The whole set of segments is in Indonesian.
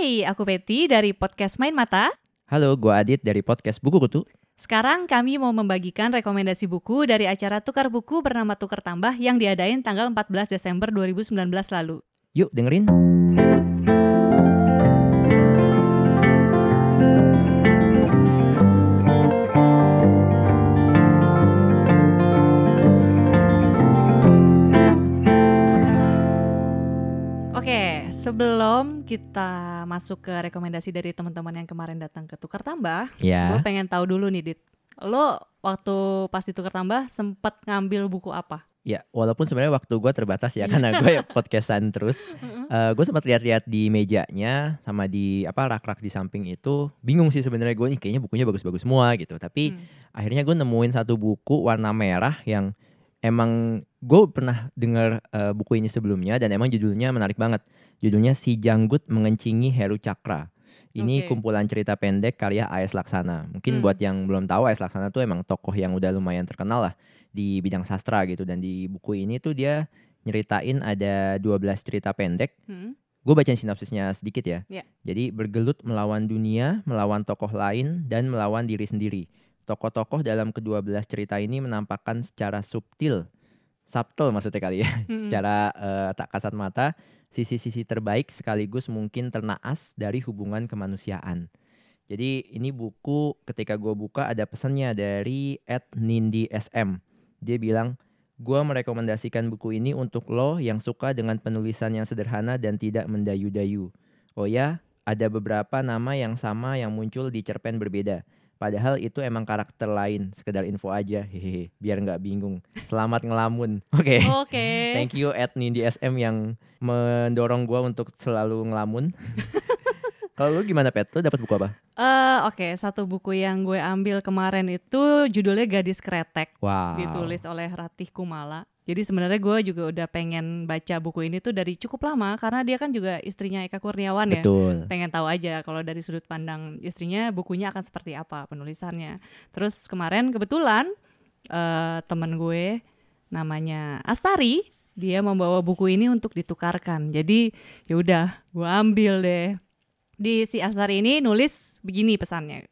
Hai, aku Peti dari podcast Main Mata. Halo, gue Adit dari podcast Buku Kutu. Sekarang kami mau membagikan rekomendasi buku dari acara tukar buku bernama Tukar Tambah yang diadain tanggal 14 Desember 2019 lalu. Yuk dengerin. Oke, sebelum kita masuk ke rekomendasi dari teman-teman yang kemarin datang ke Tukar Tambah, gue pengen tahu dulu nih, Dit. Lo waktu pas di Tukar Tambah sempat ngambil buku apa? Ya, walaupun sebenarnya waktu gue terbatas ya, karena gue podcastan terus. Gue sempat lihat-lihat di mejanya sama di rak-rak di samping itu. Bingung sih sebenarnya gue, kayaknya bukunya bagus-bagus semua gitu. Tapi akhirnya gue nemuin satu buku warna merah yang emang gue pernah dengar buku ini sebelumnya, dan emang judulnya menarik banget. Judulnya Si Janggut Mengencingi Heru Cakra. Ini kumpulan cerita pendek karya A.S. Laksana. Mungkin buat yang belum tahu, A.S. Laksana tuh emang tokoh yang udah lumayan terkenal lah di bidang sastra gitu. Dan di buku ini tuh dia nyeritain ada 12 cerita pendek. Gue bacain sinopsisnya sedikit ya. Jadi bergelut melawan dunia, melawan tokoh lain, dan melawan diri sendiri. Tokoh-tokoh dalam ke-12 cerita ini menampakkan secara subtil maksudnya kali ya, secara tak kasat mata, sisi-sisi terbaik sekaligus mungkin ternaas dari hubungan kemanusiaan. Jadi ini buku ketika gue buka ada pesannya dari @nindism. Dia bilang, gue merekomendasikan buku ini untuk lo yang suka dengan penulisan yang sederhana dan tidak mendayu-dayu. Oh ya, ada beberapa nama yang sama yang muncul di cerpen berbeda. Padahal itu emang karakter lain, sekedar info aja, hehehe, biar nggak bingung. Selamat ngelamun. Oke. Thank you @nindism yang mendorong gue untuk selalu ngelamun. Kalau lu gimana, Pet? Lu dapat buku apa? Oke, satu buku yang gue ambil kemarin itu judulnya Gadis Kretek. Wow. Ditulis oleh Ratih Kumala. Jadi sebenarnya gue juga udah pengen baca buku ini tuh dari cukup lama, karena dia kan juga istrinya Eka Kurniawan ya. Betul. Pengen tahu aja kalau dari sudut pandang istrinya bukunya akan seperti apa penulisannya. Terus kemarin kebetulan teman gue namanya Astari, dia membawa buku ini untuk ditukarkan. Jadi ya udah gue ambil deh. Di si Astari ini nulis begini pesannya.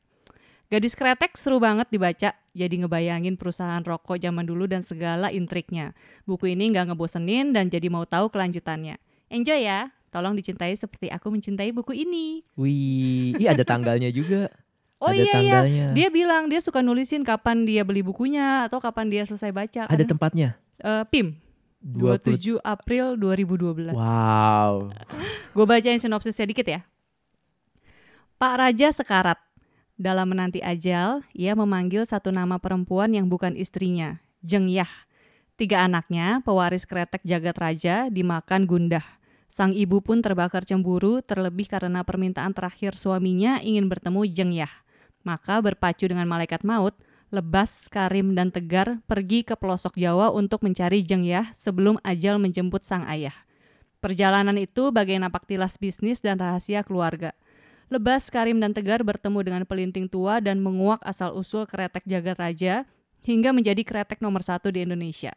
Gadis Kretek seru banget dibaca, jadi ngebayangin perusahaan rokok zaman dulu dan segala intriknya. Buku ini gak ngebosenin dan jadi mau tahu kelanjutannya. Enjoy ya, tolong dicintai seperti aku mencintai buku ini. Wih, ada tanggalnya juga. Oh ada tanggalnya. Dia bilang dia suka nulisin kapan dia beli bukunya atau kapan dia selesai baca. Ada tempatnya? PIM. 27 April 2012. Wow. Gue bacain sinopsisnya dikit ya. Pak Raja sekarat. Dalam menanti ajal, ia memanggil satu nama perempuan yang bukan istrinya, Jeng Yah. 3 anaknya, pewaris kretek jagat raja, dimakan gundah. Sang ibu pun terbakar cemburu, terlebih karena permintaan terakhir suaminya ingin bertemu Jeng Yah. Maka berpacu dengan malaikat maut, Lebas, Karim, dan Tegar pergi ke pelosok Jawa untuk mencari Jeng Yah sebelum ajal menjemput sang ayah. Perjalanan itu bagai napak tilas bisnis dan rahasia keluarga. Lebas, Karim, dan Tegar bertemu dengan pelinting tua dan menguak asal-usul kretek jagat raja hingga menjadi kretek nomor 1 di Indonesia.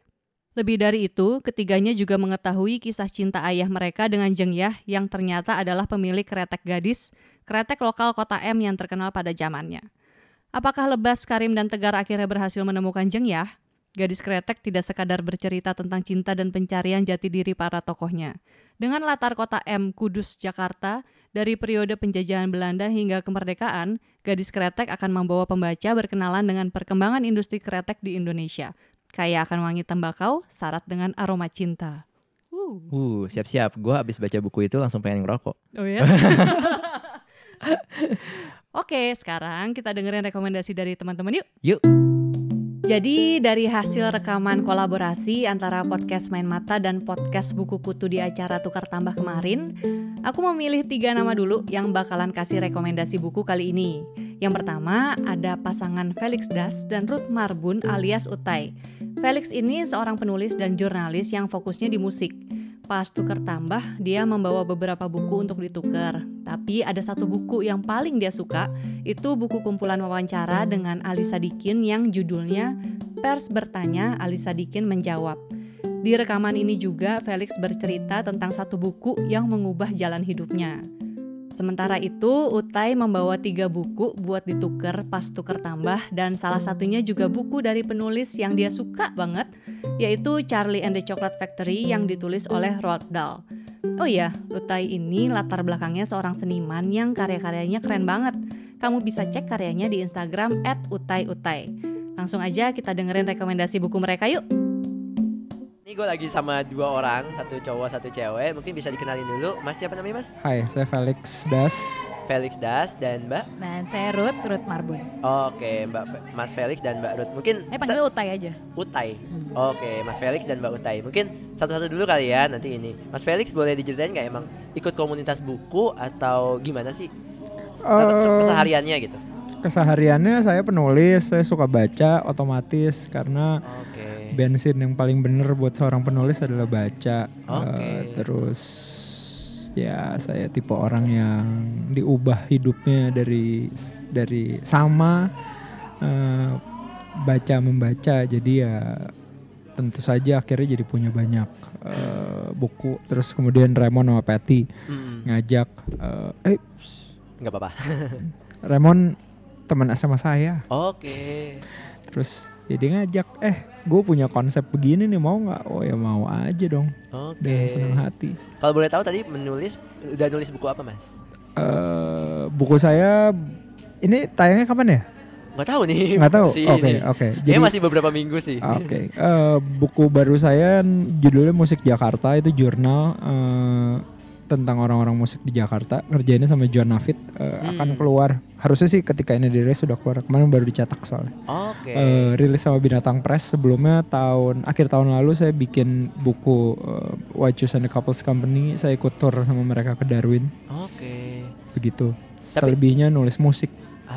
Lebih dari itu, ketiganya juga mengetahui kisah cinta ayah mereka dengan Jeng Yah yang ternyata adalah pemilik kretek gadis, kretek lokal kota M yang terkenal pada zamannya. Apakah Lebas, Karim, dan Tegar akhirnya berhasil menemukan Jeng Yah? Gadis Kretek tidak sekadar bercerita tentang cinta dan pencarian jati diri para tokohnya. Dengan latar kota M, Kudus, Jakarta, dari periode penjajahan Belanda hingga kemerdekaan, Gadis Kretek akan membawa pembaca berkenalan dengan perkembangan industri kretek di Indonesia. Kaya akan wangi tembakau, syarat dengan aroma cinta. Siap-siap. Gue habis baca buku itu langsung pengen ngerokok. Oh ya? Oke, sekarang kita dengerin rekomendasi dari teman-teman yuk. Jadi dari hasil rekaman kolaborasi antara podcast Main Mata dan podcast Buku Kutu di acara Tukar Tambah kemarin, aku memilih 3 nama dulu yang bakalan kasih rekomendasi buku kali ini. Yang pertama ada pasangan Felix Das dan Ruth Marbun alias Utai. Felix ini seorang penulis dan jurnalis yang fokusnya di musik. Pas tukar tambah, dia membawa beberapa buku untuk ditukar. Tapi ada satu buku yang paling dia suka, itu buku kumpulan wawancara dengan Ali Sadikin yang judulnya Pers Bertanya, Ali Sadikin Menjawab. Di rekaman ini juga Felix bercerita tentang satu buku yang mengubah jalan hidupnya. Sementara itu, Utai membawa 3 buku buat ditukar pas tukar tambah, dan salah satunya juga buku dari penulis yang dia suka banget, yaitu Charlie and the Chocolate Factory yang ditulis oleh Roald Dahl. Oh iya, Utai ini latar belakangnya seorang seniman yang karya-karyanya keren banget. Kamu bisa cek karyanya di Instagram @utaiutai. Langsung aja kita dengerin rekomendasi buku mereka yuk. Ini gue lagi sama 2 orang, 1 cowok, 1 cewek. Mungkin bisa dikenalin dulu. Mas, siapa namanya mas? Hai, saya Felix Das. Felix Das dan Mbak? Dan saya Ruth Marbun. Oke, Mbak, Mas Felix dan Mbak Ruth. Mungkin panggil Utai aja. Utai. Oke, Mas Felix dan Mbak Utai. Mungkin satu-satu dulu kali ya nanti ini. Mas Felix boleh diceritain nggak emang ikut komunitas buku atau gimana sih kesehariannya gitu? Kesehariannya saya penulis, saya suka baca otomatis karena bensin yang paling bener buat seorang penulis adalah baca. Terus ya saya tipe orang yang diubah hidupnya dari sama baca membaca, jadi ya tentu saja akhirnya jadi punya banyak buku. Terus kemudian Raymond sama Peti ngajak nggak apa-apa. Raymond teman SMA saya. Terus jadi ngajak, gue punya konsep begini nih, mau nggak? Oh ya mau aja dong. Dengan senang hati. Kalau boleh tahu tadi menulis, udah nulis buku apa mas? Buku saya ini tayangnya kapan ya? Nggak tahu nih. Nggak tahu. Oke. Jadi masih beberapa minggu sih. Oke. Buku baru saya judulnya Musik Jakarta, itu jurnal tentang orang-orang musik di Jakarta, ngerjainnya sama John Navid. Akan keluar, harusnya sih ketika ini dirilis sudah keluar, kemarin baru dicetak soalnya. Rilis sama Binatang Press. Sebelumnya akhir tahun lalu saya bikin buku Wajus and the Couples Company, saya ikut tour sama mereka ke Darwin. Begitu. Selebihnya nulis musik.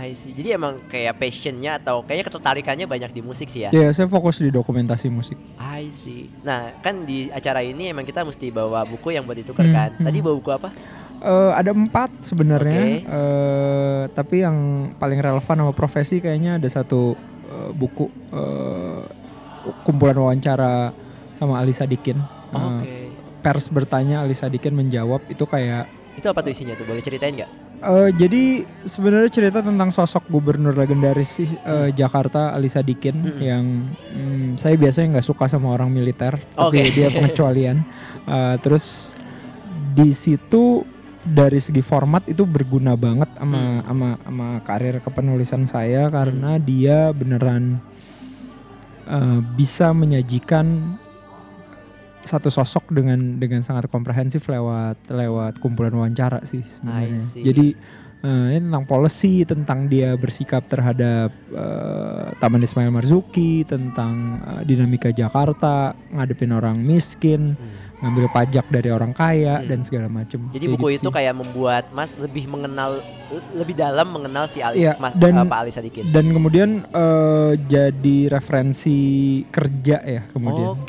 Jadi emang kayak passionnya atau kayaknya ketertarikannya banyak di musik sih ya? Iya, saya fokus di dokumentasi musik. Nah kan di acara ini emang kita mesti bawa buku yang buat ditukar kan? Tadi bawa buku apa? Ada 4 sebenarnya, tapi yang paling relevan sama profesi kayaknya ada 1 buku kumpulan wawancara sama Ali Sadikin. Pers Bertanya, Ali Sadikin Menjawab, itu kayak... Itu apa tuh isinya tuh? Boleh ceritain gak? Jadi sebenarnya cerita tentang sosok gubernur legendaris Jakarta, Ali Sadikin, yang saya biasanya nggak suka sama orang militer, tapi dia pengecualian. Terus di situ dari segi format itu berguna banget sama karir kepenulisan saya, karena dia beneran bisa menyajikan satu sosok dengan sangat komprehensif lewat kumpulan wawancara sih sebenarnya. Jadi ini tentang policy, tentang dia bersikap terhadap Taman Ismail Marzuki, tentang dinamika Jakarta, ngadepin orang miskin, ngambil pajak dari orang kaya, dan segala macam. Jadi buku gitu itu sih kayak membuat Mas lebih mengenal, lebih dalam mengenal si Ali, ya, Pak Ali Sadikin. Dan kemudian jadi referensi kerja ya kemudian.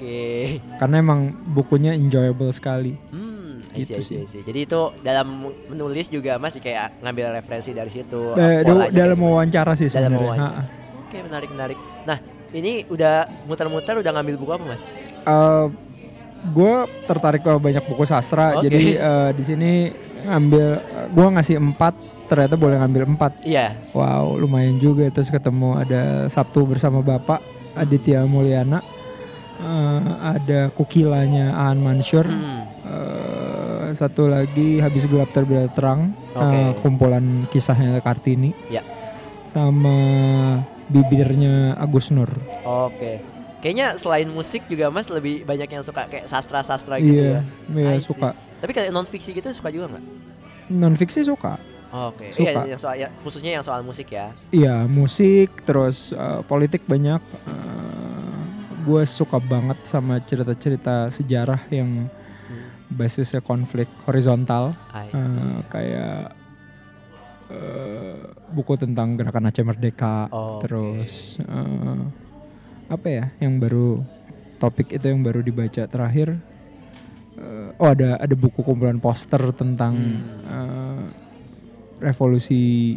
Karena emang bukunya enjoyable sekali. Gitu. Jadi itu dalam menulis juga Mas kayak ngambil referensi dari situ. Dalam wawancara sih sebenarnya. Menarik. Nah, ini udah muter-muter udah ngambil buku apa Mas? Gue tertarik ke banyak buku sastra. Jadi di sini ngambil, gue ngasih 4, ternyata boleh ngambil 4. Iya. Wow, lumayan juga. Terus ketemu ada Sabtu Bersama Bapak Aditya Mulyana, ada Kukilanya Aan Mansur. Satu lagi Habis Gelap Terbit Terang, kumpulan kisahnya Kartini, sama Bibirnya Agus Nur. Kayaknya selain musik juga Mas lebih banyak yang suka kayak sastra-sastra gitu ya. Iya, suka. Tapi kayak non-fiksi gitu suka juga nggak? Non-fiksi suka. Suka. Iya, khususnya yang soal musik ya? Iya, musik, terus politik banyak. Gue suka banget sama cerita-cerita sejarah yang basisnya konflik horizontal, kayak buku tentang Gerakan Aceh Merdeka, terus apa ya yang baru, topik itu yang baru dibaca terakhir. Ada buku kumpulan poster tentang revolusi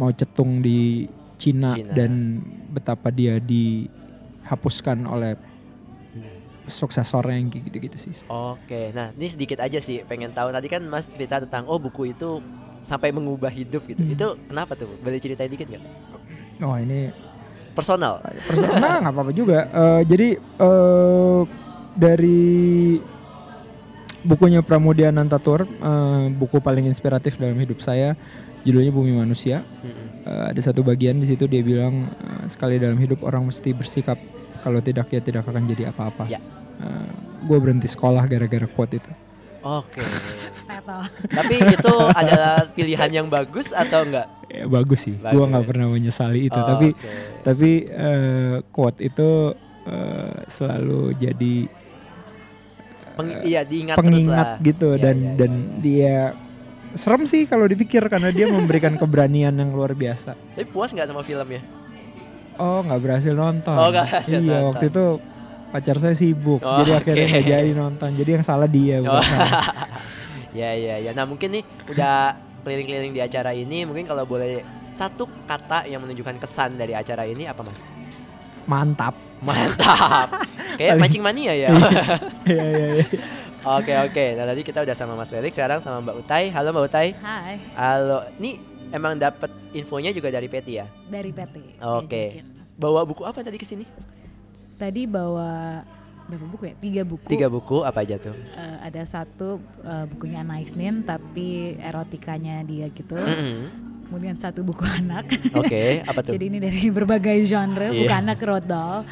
Mao Tse-tung di Cina dan betapa dia dihapuskan oleh suksesornya yang gitu-gitu sih. Oke, nah ini sedikit aja sih pengen tahu. Tadi kan Mas cerita tentang buku itu sampai mengubah hidup gitu. Itu kenapa tuh? Boleh ceritain dikit nggak? Oh ini personal. Nah nggak apa-apa juga. Jadi dari bukunya Pramoedya Ananta Toer, buku paling inspiratif dalam hidup saya, judulnya Bumi Manusia. Ada satu bagian di situ dia bilang sekali dalam hidup orang mesti bersikap, kalau tidak ya tidak akan jadi apa-apa. Ya. Gue berhenti sekolah gara-gara quote itu. Oke. Tapi itu adalah pilihan yang bagus atau enggak? Ya, bagus sih. Gue nggak pernah menyesali itu. Tapi quote itu selalu jadi diingat pengingat terus lah. Gitu ya, dan dia serem sih kalau dipikir karena dia memberikan keberanian yang luar biasa. Tapi puas nggak sama filmnya? Oh nggak berhasil nonton. Oh nggak berhasil nonton. Iya waktu itu pacar saya sibuk, jadi akhirnya nggak jadi nonton. Jadi yang salah dia bukan saya. Ya. Nah mungkin nih udah keliling-keliling di acara ini, mungkin kalau boleh satu kata yang menunjukkan kesan dari acara ini apa Mas? Mantap. Kayak mancing mania ya. Iya. Oke. Nah tadi kita udah sama Mas Felix, sekarang sama Mbak Utai. Halo Mbak Utai. Hai. Halo. Nih emang dapat infonya juga dari Peti ya? Dari Peti. Oke. Bawa buku apa tadi kesini? Tadi bawa berapa buku ya? 3 buku. 3 buku apa aja tuh? Ada satu bukunya Naisnin tapi erotikanya dia gitu. Kemudian satu buku anak. Oke, apa tuh? Jadi ini dari berbagai genre, buku anak Roald Dahl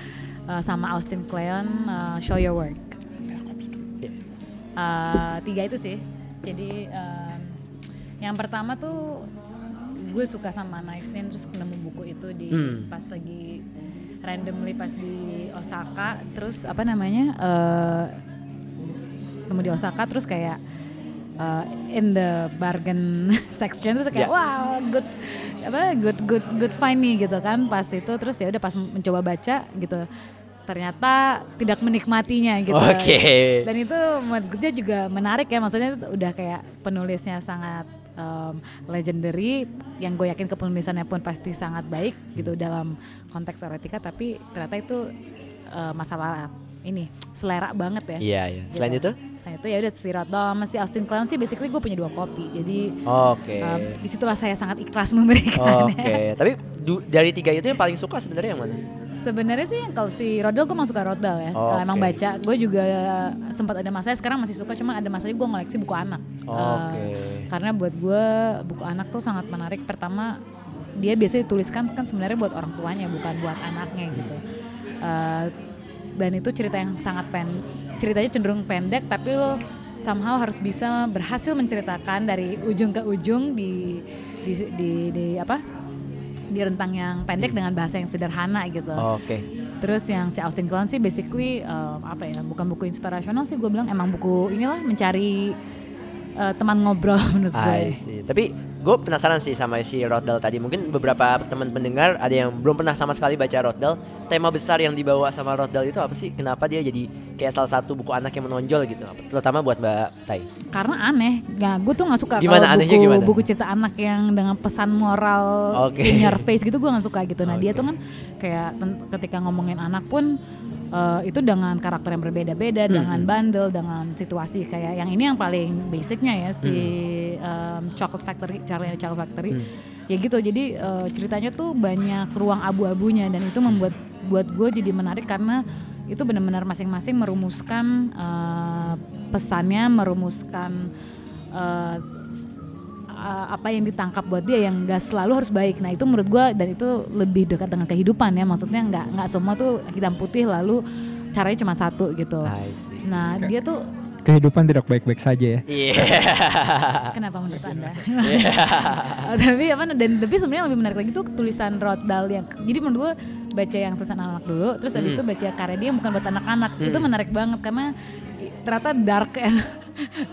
sama Austin Kleon, Show Your Work. 3 itu sih. Jadi yang pertama tuh gue suka sama Naisnin, terus nemu buku itu di pas lagi randomly pas di Osaka, terus nemu di Osaka terus kayak in the bargain section terus kayak wow good find nih gitu kan pas itu, terus ya udah pas mencoba baca gitu ternyata tidak menikmatinya gitu. Okay. Dan itu menurut gue juga menarik ya, maksudnya udah kayak penulisnya sangat legendary, yang gue yakin kepenulisannya pun pasti sangat baik gitu dalam konteks erotika, tapi ternyata itu masalah ini selera banget ya. Iya. Gitu. Selain itu? Nah itu ya udah si Roald Dahl masih Austin Kleon sih basically gue punya 2 kopi. Jadi disitulah saya sangat ikhlas memberikan. Oke. Tapi dari 3 itu yang paling suka sebenarnya yang mana? Sebenarnya sih kalau si Roald Dahl gue masih suka Roald Dahl ya. Kalau emang baca gue juga sempat ada masanya, sekarang masih suka, cuma ada masanya gue ngoleksi buku anak. Karena buat gue buku anak tuh sangat menarik. Pertama dia biasanya dituliskan kan sebenarnya buat orang tuanya bukan buat anaknya gitu. Dan itu cerita yang sangat ceritanya cenderung pendek tapi lo somehow harus bisa berhasil menceritakan dari ujung ke ujung di rentang yang pendek dengan bahasa yang sederhana gitu. Oke. Terus yang si Austin Kleon sih basically bukan buku inspirational sih gue bilang, emang buku inilah mencari teman ngobrol menurut gue. Tapi gue penasaran sih sama si Roald Dahl tadi. Mungkin beberapa teman pendengar ada yang belum pernah sama sekali baca Roald Dahl. Tema besar yang dibawa sama Roald Dahl itu apa sih? Kenapa dia jadi kayak salah satu buku anak yang menonjol gitu? Terutama buat Mbak Tai. Karena aneh. Nah, gue tuh nggak suka kalau buku cerita anak yang dengan pesan moral in your face gitu. Gue nggak suka gitu. Nah dia tuh kan kayak ketika ngomongin anak pun itu dengan karakter yang berbeda-beda, dengan bandel, dengan situasi kayak yang ini yang paling basicnya ya si Chocolate Factory, Charlie and the Chocolate Factory. Ya gitu, jadi ceritanya tuh banyak ruang abu-abunya dan itu membuat gue jadi menarik karena itu benar-benar masing-masing merumuskan pesannya, merumuskan apa yang ditangkap buat dia yang gak selalu harus baik. Nah itu menurut gue, dan itu lebih dekat dengan kehidupan ya, maksudnya gak semua tuh hitam putih lalu caranya cuma satu gitu. Nah dia tuh kehidupan tidak baik-baik saja ya. Kenapa menurut Anda? Tapi sebenarnya lebih menarik lagi tuh tulisan Roald Dahl yang, jadi menurut gue baca yang tulisan anak dulu, terus abis itu baca karya dia yang bukan buat anak-anak. Itu menarik banget karena ternyata dark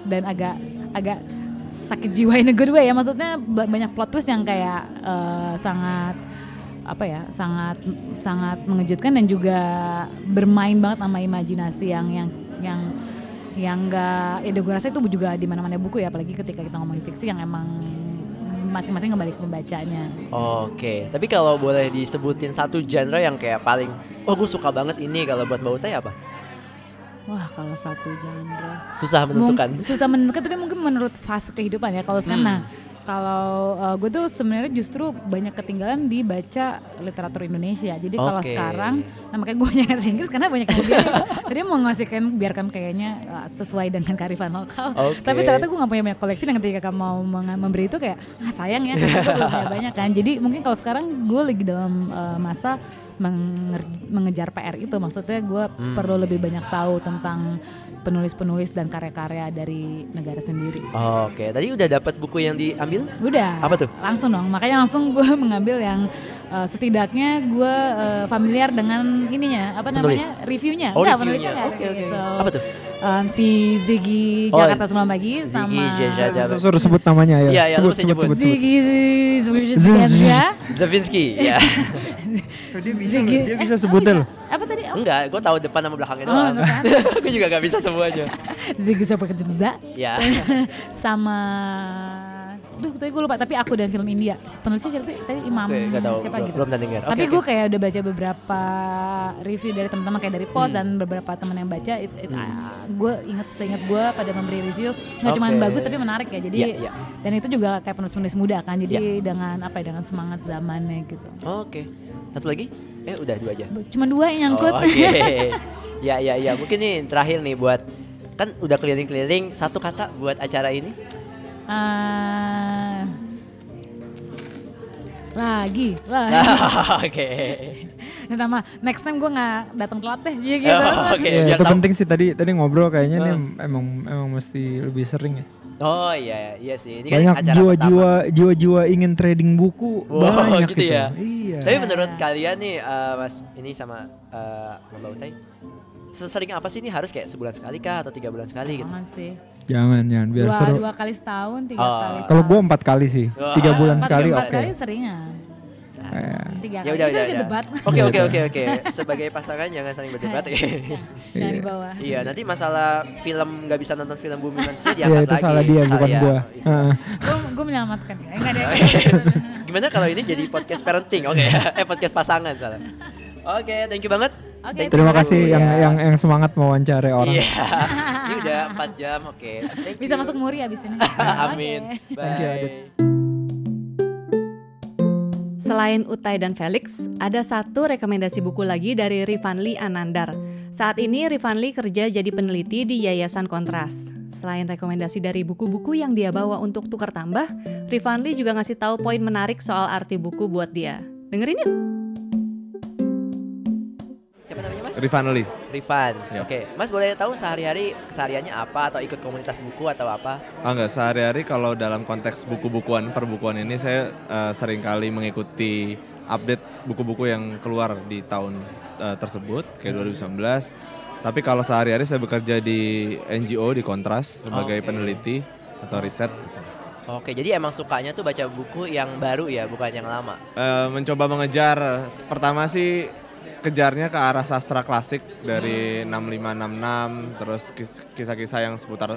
dan agak sakit jiwa in a good way ya, maksudnya banyak plot twist yang kayak sangat mengejutkan dan juga bermain banget sama imajinasi yang enggak ya, gue rasa itu juga di mana-mana buku ya, apalagi ketika kita ngomongin fiksi yang emang masing-masing kembali ke pembacanya. Oke. Tapi kalau boleh disebutin satu genre yang kayak paling gue suka banget ini kalau buat Mbak Utai apa? Wah, kalau satu genre susah menentukan. Susah menentukan, tapi mungkin menurut fase kehidupan ya. Kalau sekarang kalau gue tuh sebenarnya justru banyak ketinggalan di baca literatur Indonesia. Jadi kalau sekarang, nah makanya gue hanya ngasih Inggris karena banyak yang begini. Jadi mau ngasihkan biarkan kayaknya sesuai dengan kearifan lokal. Tapi ternyata gue gak punya banyak koleksi, dan ketika mau memberi itu kayak sayang ya, karena gue belum punya banyak kan. Jadi mungkin kalau sekarang gue lagi dalam masa mengejar PR itu. Maksudnya gue perlu lebih banyak tahu tentang penulis-penulis dan karya-karya dari negara sendiri. Oke, tadi udah dapat buku yang diambil? Udah. Apa tuh? Langsung dong, makanya langsung gue mengambil yang setidaknya gue familiar dengan ininya, apa namanya? Reviewnya. Oh, enggak, reviewnya. Oke. So, apa tuh? Si Ziggy Jakarta 9 pagi sama suruh sebut namanya ya. Sebut. Ziggy Zabinski ya. Dia bisa sebutin. Apa tadi? Enggak, gue tahu depan sama belakangnya doang. Gue juga gak bisa semuanya. Ziggy Sobari Jemda. Ya. Sama tadi gue lupa, tapi Aku dan Film India. Penulisnya siapa sih? Tadi Imam siapa gitu. Belum dengar. Tapi gue kayak udah baca beberapa review dari teman-teman, kayak dari Pod dan beberapa teman yang baca. Gue seingat gue pada memberi review nggak cuma bagus tapi menarik ya. Jadi dan itu juga kayak penulis-penulis muda kan. Jadi dengan apa ya, dengan semangat zamannya gitu. Oke. Satu lagi? Udah dua aja. Cuma dua yang nyangkut. Oke. Ya. Mungkin nih terakhir nih buat, kan udah keliling-keliling, satu kata buat acara ini. Lagi. Nah, sama next time gue nggak datang telat deh, gitu. Ya, itu penting sih tadi ngobrol kayaknya nih emang mesti lebih sering ya. Iya sih. Ini banyak kan acara jiwa-jiwa ingin trading buku, banyak gitu ya. Iya. Tapi menurut kalian nih, Mas ini sama Mbak Utai, sesering apa sih ini? Harus kayak sebulan sekali kah atau 3 bulan sekali gitu? Jangan, biar seru. 2 kali setahun, 3 kali setahun. Kalau gue 4 kali sih, 3 bulan sekali oke. 4 kali seringan. Ya udah. Debat. Oke. Sebagai pasangan jangan saling berdebat. Dari bawah. Iya, nanti masalah film enggak bisa nonton film Bumi Manusia diangkat lagi. Itu salah dia bukan gua. Gua menyelamatkan. Enggak ada. Gimana kalau ini jadi podcast parenting? Podcast pasangan salah. Oke, thank you banget. Terima kasih yang semangat mewawancarai orang. Ini udah 4 jam, oke. Bisa masuk Muri abis ini. Amin. Bye. Thank you, Adit. Selain Utai dan Felix, ada satu rekomendasi buku lagi dari Rifanli Anandar. Saat ini Rifanli kerja jadi peneliti di Yayasan Kontras. Selain rekomendasi dari buku-buku yang dia bawa untuk tukar tambah, Rifanli juga ngasih tahu poin menarik soal arti buku buat dia. Dengerin yuk. Siapa namanya Mas? Rifan. Yep. Oke. Mas boleh tahu sehari-hari kesehariannya apa, atau ikut komunitas buku atau apa? Enggak, sehari-hari kalau dalam konteks buku-bukuan, perbukuan ini saya seringkali mengikuti update buku-buku yang keluar di tahun tersebut, kayak 2019. Tapi kalau sehari-hari saya bekerja di NGO, di Kontras, sebagai peneliti atau riset gitu. Oke, jadi emang sukanya tuh baca buku yang baru ya, bukan yang lama? Mencoba mengejar, pertama sih kejarnya ke arah sastra klasik dari 6566, terus kisah-kisah yang seputar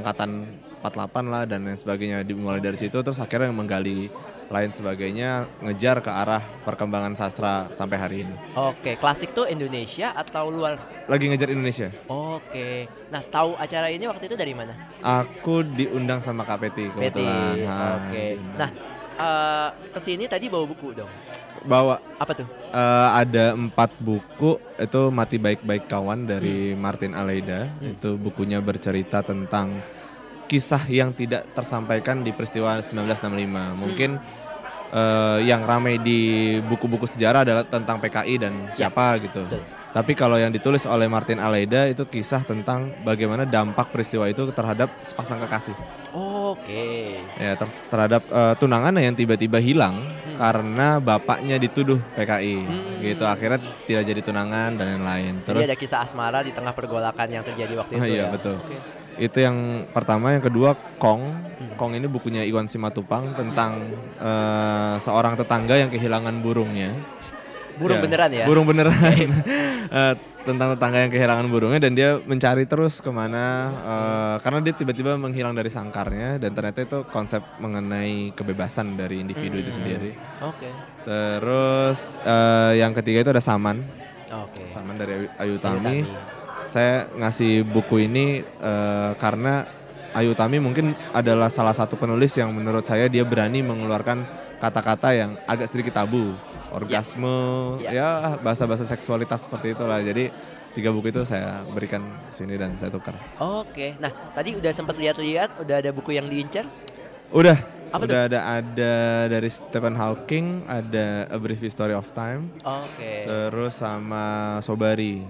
angkatan 48 lah dan lain sebagainya, dimulai dari situ, terus akhirnya menggali lain sebagainya, ngejar ke arah perkembangan sastra sampai hari ini. Oke, klasik tuh Indonesia atau luar? Lagi ngejar Indonesia. Oke. Nah, tahu acara ini waktu itu dari mana? Aku diundang sama Kak Peti kebetulan. Oke. Nah, kesini tadi bawa buku dong? Bawa. Apa tuh? Ada 4 buku, itu Mati Baik-Baik Kawan dari Martin Aleida. Itu bukunya bercerita tentang kisah yang tidak tersampaikan di peristiwa 1965. Mungkin yang ramai di buku-buku sejarah adalah tentang PKI dan siapa gitu. Betul. Tapi kalau yang ditulis oleh Martin Aleida itu kisah tentang bagaimana dampak peristiwa itu terhadap sepasang kekasih. Oke. Ya, terhadap tunangannya yang tiba-tiba hilang karena bapaknya dituduh PKI. Gitu, akhirnya tidak jadi tunangan dan lain-lain. Terus jadi ada kisah asmara di tengah pergolakan yang terjadi waktu itu. Iya, betul. Okay. Itu yang pertama. Yang kedua Kong ini bukunya Iwan Simatupang tentang seorang tetangga yang kehilangan burungnya. Burung beneran tentang tetangga yang kehilangan burungnya, dan dia mencari terus kemana karena dia tiba-tiba menghilang dari sangkarnya, dan ternyata itu konsep mengenai kebebasan dari individu itu sendiri. Terus yang ketiga itu ada Saman dari Ayu Utami. saya ngasih buku ini karena Ayu Utami mungkin adalah salah satu penulis yang menurut saya dia berani mengeluarkan kata-kata yang agak sedikit tabu, orgasme, ya bahasa-bahasa seksualitas seperti itulah. Jadi 3 buku itu saya berikan sini dan saya tukar. Oke, nah tadi udah sempat lihat-lihat, udah ada buku yang diincar? Udah. Apa udah tuh? Ada dari Stephen Hawking, ada A Brief History of Time. Oke. Terus sama Sobari,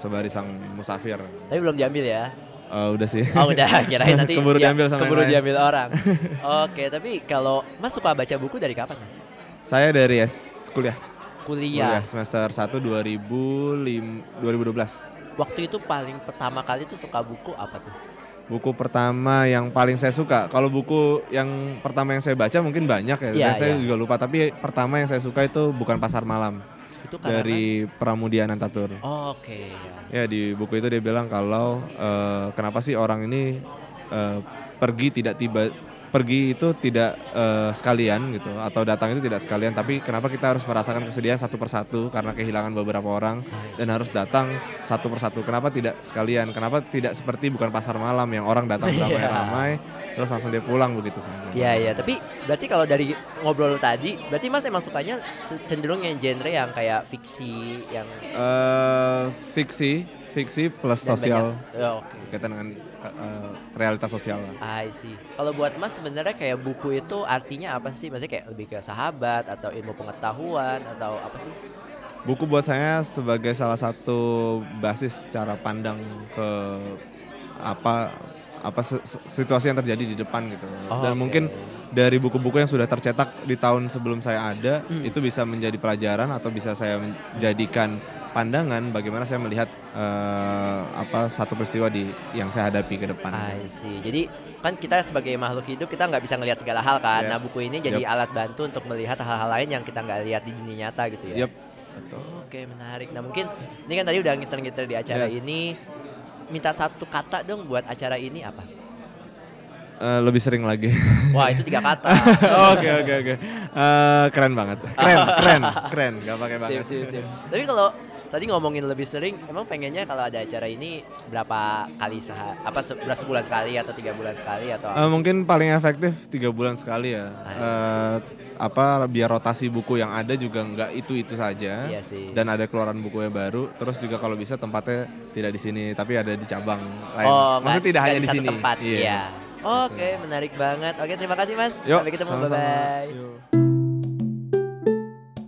Sobari sang musafir. Tapi belum diambil ya? Udah sih. Oh udah, kirain nanti keburu diambil sama keburu diambil orang. Oke, tapi kalau Mas suka baca buku dari kapan Mas? Saya dari kuliah semester 1 2012. Waktu itu paling pertama kali tuh suka buku apa tuh? Buku pertama yang paling saya suka, kalau buku yang pertama yang saya baca mungkin banyak ya, saya juga lupa. Tapi pertama yang saya suka itu Bukan Pasar Malam. Itu dari Pramoedya Ananta Toer. Oke. Ya di buku itu dia bilang kalau kenapa sih orang ini pergi itu tidak sekalian gitu, atau datang itu tidak sekalian, tapi kenapa kita harus merasakan kesedihan satu persatu karena kehilangan beberapa orang dan harus datang satu persatu. Kenapa tidak sekalian? Kenapa tidak seperti Bukan Pasar Malam yang orang datang beramai-ramai terus langsung dia pulang begitu saja. Iya, tapi berarti kalau dari ngobrol tadi, berarti Mas emang sukanya cenderung yang genre yang kayak fiksi yang fiksi plus dan sosial, kaitan dengan realitas sosial lah. I see. Kalau buat Mas sebenarnya kayak buku itu artinya apa sih? Maksudnya kayak lebih ke sahabat atau ilmu pengetahuan atau apa sih? Buku buat saya sebagai salah satu basis cara pandang ke apa situasi yang terjadi di depan gitu. Dan mungkin dari buku-buku yang sudah tercetak di tahun sebelum saya ada itu bisa menjadi pelajaran atau bisa saya jadikan pandangan bagaimana saya melihat satu peristiwa yang saya hadapi ke depan. I see. Jadi kan kita sebagai makhluk hidup kita nggak bisa ngelihat segala hal kan. Nah buku ini jadi alat bantu untuk melihat hal-hal lain yang kita nggak lihat di dunia nyata gitu ya. Yep. Betul. Oke, menarik. Nah mungkin ini kan tadi udah ngiter-ngiter di acara ini. Minta satu kata dong buat acara ini apa? Lebih sering lagi. Wah itu 3 kata. Oke. Keren banget. Keren. Gak pakai banget. Sip. Tapi kalau tadi ngomongin lebih sering, emang pengennya kalau ada acara ini berapa kali sebulan sekali atau 3 bulan sekali atau? Mungkin paling efektif 3 bulan sekali ya. Biar rotasi buku yang ada juga nggak itu saja. Iya sih. Dan ada keluaran bukunya baru. Terus juga kalau bisa tempatnya tidak di sini, tapi ada di cabang lain. Maksudnya tidak hanya di sini. Tempat. Iya. Oke, menarik banget. Oke, terima kasih Mas. Yuk, sampai ketemu, bye-bye.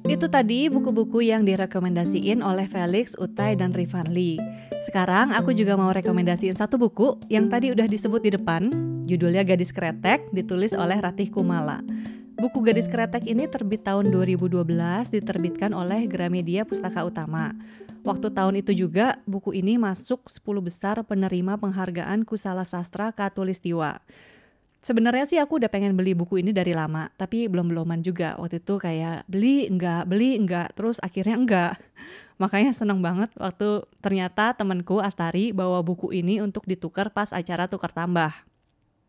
Itu tadi buku-buku yang direkomendasiin oleh Felix, Utai, dan Rifanli. Sekarang aku juga mau rekomendasiin satu buku yang tadi udah disebut di depan. Judulnya Gadis Kretek, ditulis oleh Ratih Kumala. Buku Gadis Kretek ini terbit tahun 2012, diterbitkan oleh Gramedia Pustaka Utama. Waktu tahun itu juga, buku ini masuk 10 besar penerima penghargaan Kusala Sastra Katulistiwa. Sebenarnya sih aku udah pengen beli buku ini dari lama, tapi belum-beluman juga. Waktu itu kayak beli enggak, terus akhirnya enggak. Makanya seneng banget waktu ternyata temanku Astari bawa buku ini untuk ditukar pas acara tukar tambah.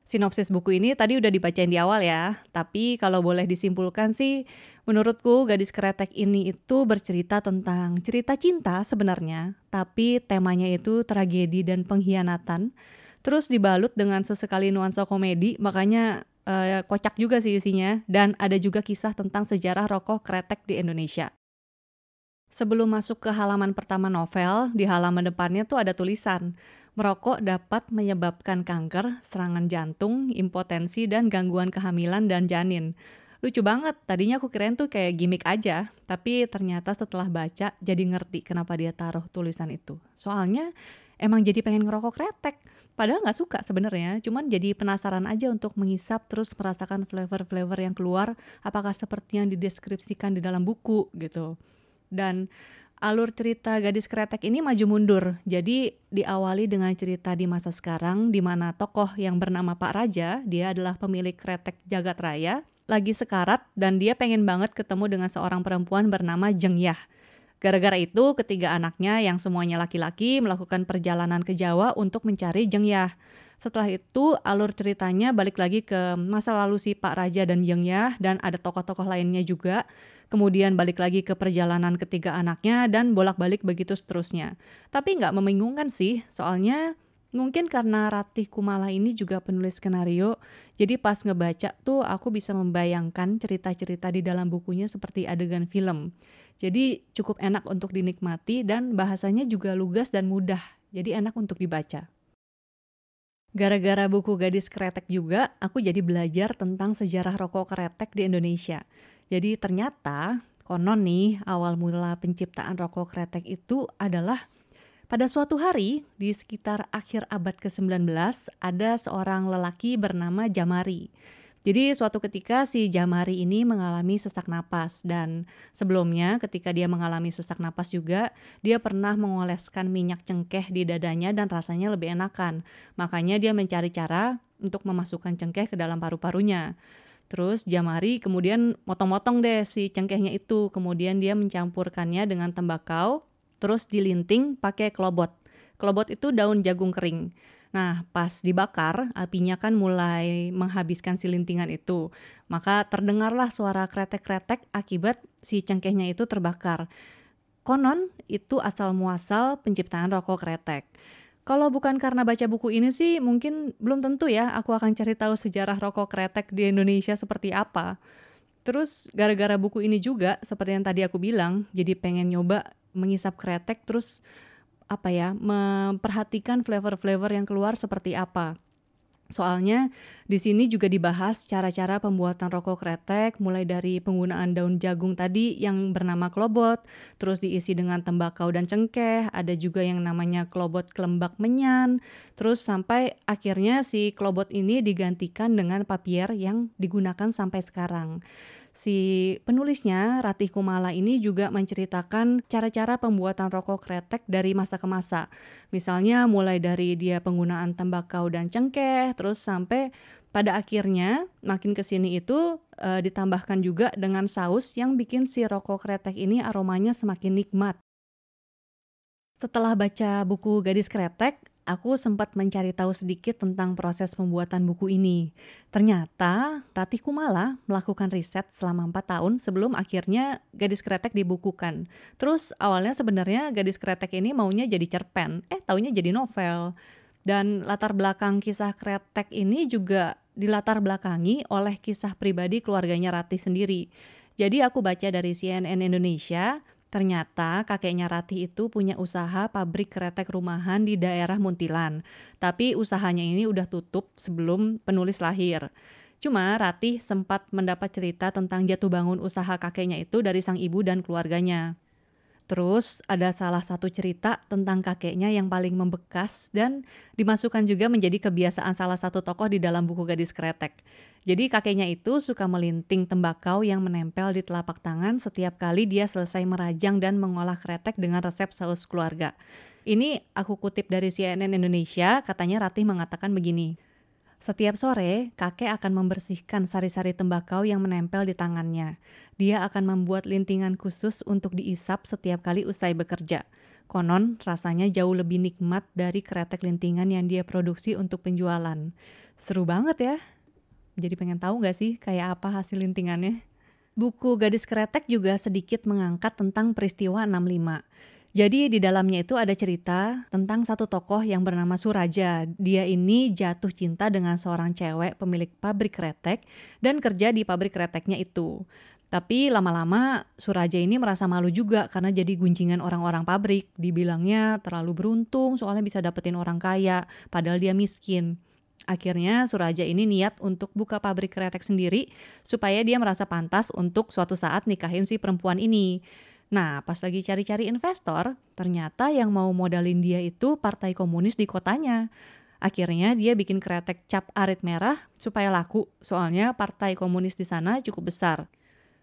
Sinopsis buku ini tadi udah dibacain di awal ya, tapi kalau boleh disimpulkan sih, menurutku Gadis Kretek ini itu bercerita tentang cerita cinta sebenarnya, tapi temanya itu tragedi dan pengkhianatan, terus dibalut dengan sesekali nuansa komedi, makanya kocak juga sih isinya, dan ada juga kisah tentang sejarah rokok kretek di Indonesia. Sebelum masuk ke halaman pertama novel, di halaman depannya tuh ada tulisan, merokok dapat menyebabkan kanker, serangan jantung, impotensi, dan gangguan kehamilan dan janin. Lucu banget, tadinya aku kirain tuh kayak gimmick aja, tapi ternyata setelah baca jadi ngerti kenapa dia taruh tulisan itu. Soalnya emang jadi pengen ngerokok kretek, padahal gak suka sebenarnya, cuman jadi penasaran aja untuk menghisap terus merasakan flavor-flavor yang keluar, apakah seperti yang dideskripsikan di dalam buku gitu. Dan alur cerita Gadis Kretek ini maju mundur, jadi diawali dengan cerita di masa sekarang di mana tokoh yang bernama Pak Raja, dia adalah pemilik kretek jagat raya, lagi sekarat dan dia pengen banget ketemu dengan seorang perempuan bernama Jeng Yah. Gara-gara itu ketiga anaknya yang semuanya laki-laki melakukan perjalanan ke Jawa untuk mencari Jeng Yah. Setelah itu alur ceritanya balik lagi ke masa lalu si Pak Raja dan Yengnya, dan ada tokoh-tokoh lainnya juga. Kemudian balik lagi ke perjalanan ketiga anaknya dan bolak-balik begitu seterusnya. Tapi nggak membingungkan sih, soalnya mungkin karena Ratih Kumala ini juga penulis skenario, jadi pas ngebaca tuh aku bisa membayangkan cerita-cerita di dalam bukunya seperti adegan film. Jadi cukup enak untuk dinikmati dan bahasanya juga lugas dan mudah, jadi enak untuk dibaca. Gara-gara buku Gadis Kretek juga, aku jadi belajar tentang sejarah rokok kretek di Indonesia. Jadi ternyata, konon nih, awal mula penciptaan rokok kretek itu adalah pada suatu hari, di sekitar akhir abad ke-19, ada seorang lelaki bernama Jamari. Jadi suatu ketika si Jamari ini mengalami sesak napas, dan sebelumnya ketika dia mengalami sesak napas juga, dia pernah mengoleskan minyak cengkeh di dadanya dan rasanya lebih enakan. Makanya dia mencari cara untuk memasukkan cengkeh ke dalam paru-parunya. Terus Jamari kemudian motong-motong deh si cengkehnya itu, kemudian dia mencampurkannya dengan tembakau, terus dilinting pakai klobot. Klobot itu daun jagung kering. Nah, pas dibakar, apinya kan mulai menghabiskan si lintingan itu. Maka terdengarlah suara kretek-kretek akibat si cengkehnya itu terbakar. Konon, itu asal-muasal penciptaan rokok kretek. Kalau bukan karena baca buku ini sih, mungkin belum tentu ya aku akan cari tahu sejarah rokok kretek di Indonesia seperti apa. Terus, gara-gara buku ini juga, seperti yang tadi aku bilang, jadi pengen nyoba mengisap kretek, terus memperhatikan flavor-flavor yang keluar seperti apa. Soalnya di sini juga dibahas cara-cara pembuatan rokok kretek, mulai dari penggunaan daun jagung tadi yang bernama klobot, terus diisi dengan tembakau dan cengkeh, ada juga yang namanya klobot kelembak menyan, terus sampai akhirnya si klobot ini digantikan dengan papier yang digunakan sampai sekarang. Si penulisnya, Ratih Kumala ini juga menceritakan cara-cara pembuatan rokok kretek dari masa ke masa. Misalnya mulai dari dia penggunaan tembakau dan cengkeh, terus sampai pada akhirnya makin kesini itu ditambahkan juga dengan saus yang bikin si rokok kretek ini aromanya semakin nikmat. Setelah baca buku Gadis Kretek, aku sempat mencari tahu sedikit tentang proses pembuatan buku ini. Ternyata Ratih Kumala melakukan riset selama 4 tahun sebelum akhirnya Gadis Kretek dibukukan. Terus awalnya sebenarnya Gadis Kretek ini maunya jadi cerpen, taunya jadi novel. Dan latar belakang kisah kretek ini juga dilatar belakangi oleh kisah pribadi keluarganya Ratih sendiri. Jadi aku baca dari CNN Indonesia, ternyata kakeknya Ratih itu punya usaha pabrik kretek rumahan di daerah Muntilan. Tapi usahanya ini udah tutup sebelum penulis lahir. Cuma Ratih sempat mendapat cerita tentang jatuh bangun usaha kakeknya itu dari sang ibu dan keluarganya. Terus ada salah satu cerita tentang kakeknya yang paling membekas dan dimasukkan juga menjadi kebiasaan salah satu tokoh di dalam buku Gadis Kretek. Jadi kakeknya itu suka melinting tembakau yang menempel di telapak tangan setiap kali dia selesai merajang dan mengolah kretek dengan resep saus keluarga. Ini aku kutip dari CNN Indonesia, katanya Ratih mengatakan begini. Setiap sore, kakek akan membersihkan sari-sari tembakau yang menempel di tangannya. Dia akan membuat lintingan khusus untuk diisap setiap kali usai bekerja. Konon, rasanya jauh lebih nikmat dari kretek lintingan yang dia produksi untuk penjualan. Seru banget ya! Jadi pengen tahu nggak sih kayak apa hasil lintingannya? Buku Gadis Kretek juga sedikit mengangkat tentang peristiwa 65. Jadi di dalamnya itu ada cerita tentang satu tokoh yang bernama Suraja. Dia ini jatuh cinta dengan seorang cewek pemilik pabrik kretek dan kerja di pabrik kreteknya itu. Tapi lama-lama Suraja ini merasa malu juga karena jadi gunjingan orang-orang pabrik. Dibilangnya terlalu beruntung soalnya bisa dapetin orang kaya padahal dia miskin. Akhirnya Suraja ini niat untuk buka pabrik kretek sendiri supaya dia merasa pantas untuk suatu saat nikahin si perempuan ini. Nah, pas lagi cari-cari investor, ternyata yang mau modalin dia itu partai komunis di kotanya. Akhirnya dia bikin kretek cap arit merah supaya laku, soalnya partai komunis di sana cukup besar.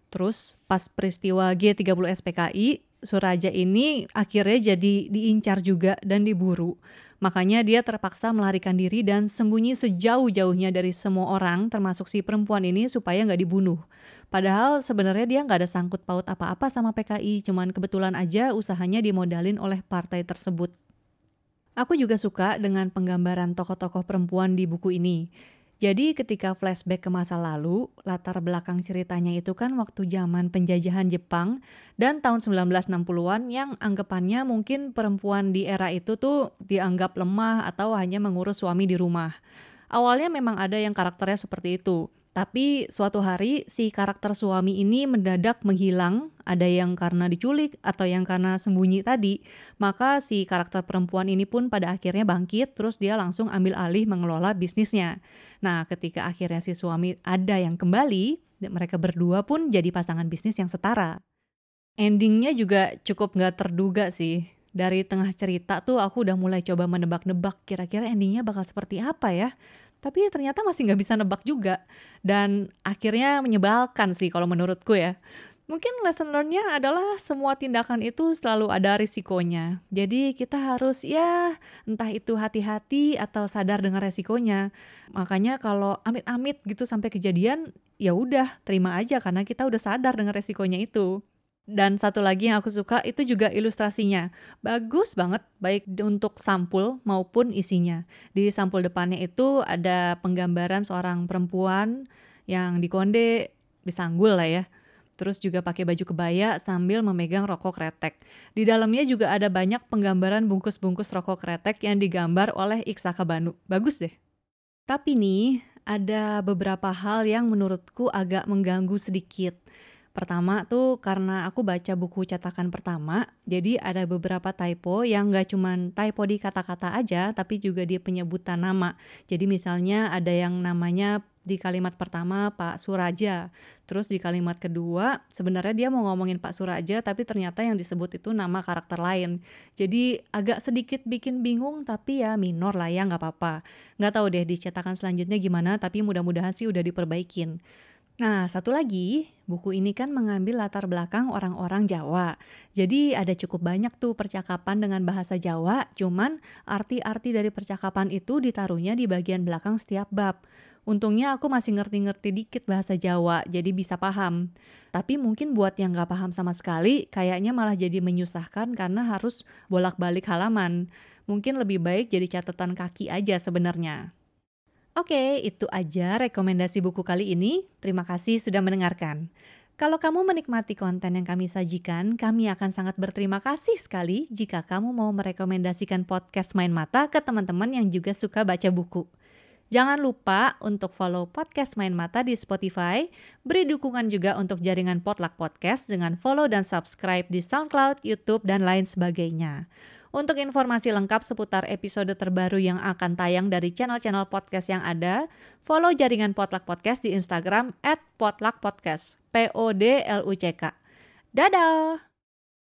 Terus pas peristiwa G30 SPKI, Suraja ini akhirnya jadi diincar juga dan diburu. Makanya dia terpaksa melarikan diri dan sembunyi sejauh-jauhnya dari semua orang termasuk si perempuan ini supaya nggak dibunuh. Padahal sebenarnya dia nggak ada sangkut paut apa-apa sama PKI, cuman kebetulan aja usahanya dimodalin oleh partai tersebut. Aku juga suka dengan penggambaran tokoh-tokoh perempuan di buku ini. Jadi ketika flashback ke masa lalu, latar belakang ceritanya itu kan waktu zaman penjajahan Jepang dan tahun 1960-an yang anggapannya mungkin perempuan di era itu tuh dianggap lemah atau hanya mengurus suami di rumah. Awalnya memang ada yang karakternya seperti itu. Tapi suatu hari si karakter suami ini mendadak menghilang, ada yang karena diculik atau yang karena sembunyi tadi. Maka si karakter perempuan ini pun pada akhirnya bangkit, terus dia langsung ambil alih mengelola bisnisnya. Nah, ketika akhirnya si suami ada yang kembali, mereka berdua pun jadi pasangan bisnis yang setara. Endingnya juga cukup gak terduga sih. Dari tengah cerita tuh aku udah mulai coba menebak-nebak kira-kira endingnya bakal seperti apa ya. Tapi ternyata masih gak bisa nebak juga. Dan akhirnya menyebalkan sih kalau menurutku ya. Mungkin lesson learn-nya adalah semua tindakan itu selalu ada risikonya. Jadi kita harus ya entah itu hati-hati atau sadar dengan resikonya. Makanya kalau amit-amit gitu sampai kejadian, ya udah terima aja karena kita udah sadar dengan resikonya itu. Dan satu lagi yang aku suka itu juga ilustrasinya. Bagus banget baik untuk sampul maupun isinya. Di sampul depannya itu ada penggambaran seorang perempuan yang dikonde, disanggul lah ya. Terus juga pakai baju kebaya sambil memegang rokok kretek. Di dalamnya juga ada banyak penggambaran bungkus-bungkus rokok kretek yang digambar oleh Iksa Kabanu. Bagus deh. Tapi nih, ada beberapa hal yang menurutku agak mengganggu sedikit. Pertama tuh karena aku baca buku cetakan pertama, jadi ada beberapa typo yang gak cuman typo di kata-kata aja, tapi juga di penyebutan nama. Jadi misalnya ada yang namanya di kalimat pertama Pak Suraja, terus di kalimat kedua sebenarnya dia mau ngomongin Pak Suraja, tapi ternyata yang disebut itu nama karakter lain. Jadi agak sedikit bikin bingung, tapi ya minor lah ya, gak apa-apa. Gak tahu deh di cetakan selanjutnya gimana, tapi mudah-mudahan sih udah diperbaikin. Nah, satu lagi, buku ini kan mengambil latar belakang orang-orang Jawa. Jadi ada cukup banyak tuh percakapan dengan bahasa Jawa, cuman arti-arti dari percakapan itu ditaruhnya di bagian belakang setiap bab. Untungnya aku masih ngerti-ngerti dikit bahasa Jawa, jadi bisa paham. Tapi mungkin buat yang gak paham sama sekali, kayaknya malah jadi menyusahkan karena harus bolak-balik halaman. Mungkin lebih baik jadi catatan kaki aja sebenarnya. Oke, itu aja rekomendasi buku kali ini. Terima kasih sudah mendengarkan. Kalau kamu menikmati konten yang kami sajikan, kami akan sangat berterima kasih sekali jika kamu mau merekomendasikan podcast Main Mata ke teman-teman yang juga suka baca buku. Jangan lupa untuk follow podcast Main Mata di Spotify. Beri dukungan juga untuk jaringan Potluck Podcast dengan follow dan subscribe di SoundCloud, YouTube, dan lain sebagainya. Untuk informasi lengkap seputar episode terbaru yang akan tayang dari channel-channel podcast yang ada, follow jaringan Potluck Podcast di Instagram @potluckpodcast. P-O-D-L-U-C-K. Dadah!